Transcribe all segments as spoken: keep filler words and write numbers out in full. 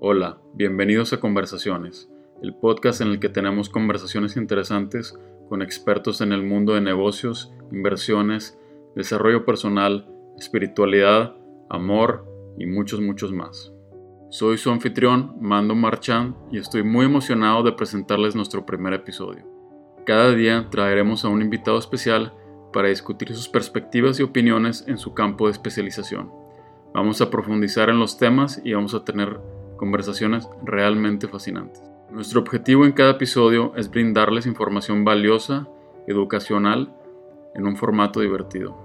Hola, bienvenidos a Conversaciones, el podcast en el que tenemos conversaciones interesantes con expertos en el mundo de negocios, inversiones, desarrollo personal, espiritualidad, amor y muchos, muchos más. Soy su anfitrión, Mando Marchand, y estoy muy emocionado de presentarles nuestro primer episodio. Cada día traeremos a un invitado especial para discutir sus perspectivas y opiniones en su campo de especialización. Vamos a profundizar en los temas y vamos a tener conversaciones realmente fascinantes. Nuestro objetivo en cada episodio es brindarles información valiosa, educacional, en un formato divertido.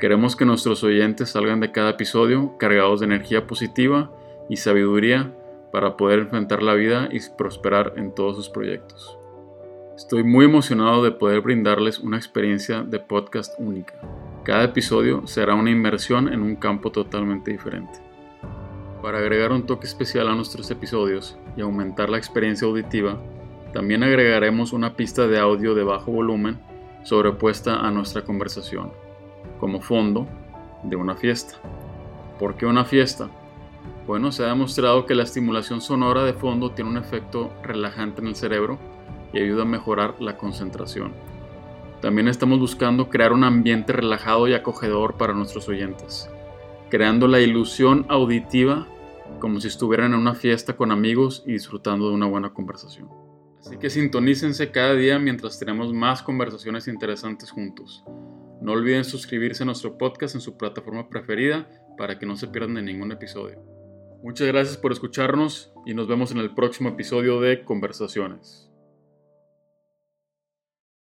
Queremos que nuestros oyentes salgan de cada episodio cargados de energía positiva y sabiduría para poder enfrentar la vida y prosperar en todos sus proyectos. Estoy muy emocionado de poder brindarles una experiencia de podcast única. Cada episodio será una inmersión en un campo totalmente diferente. Para agregar un toque especial a nuestros episodios y aumentar la experiencia auditiva, también agregaremos una pista de audio de bajo volumen sobrepuesta a nuestra conversación, como fondo de una fiesta. ¿Por qué una fiesta? Bueno, se ha demostrado que la estimulación sonora de fondo tiene un efecto relajante en el cerebro y ayuda a mejorar la concentración. También estamos buscando crear un ambiente relajado y acogedor para nuestros oyentes, creando la ilusión auditiva como si estuvieran en una fiesta con amigos y disfrutando de una buena conversación. Así que sintonícense cada día mientras tenemos más conversaciones interesantes juntos. No olviden suscribirse a nuestro podcast en su plataforma preferida para que no se pierdan de ningún episodio. Muchas gracias por escucharnos y nos vemos en el próximo episodio de Conversaciones.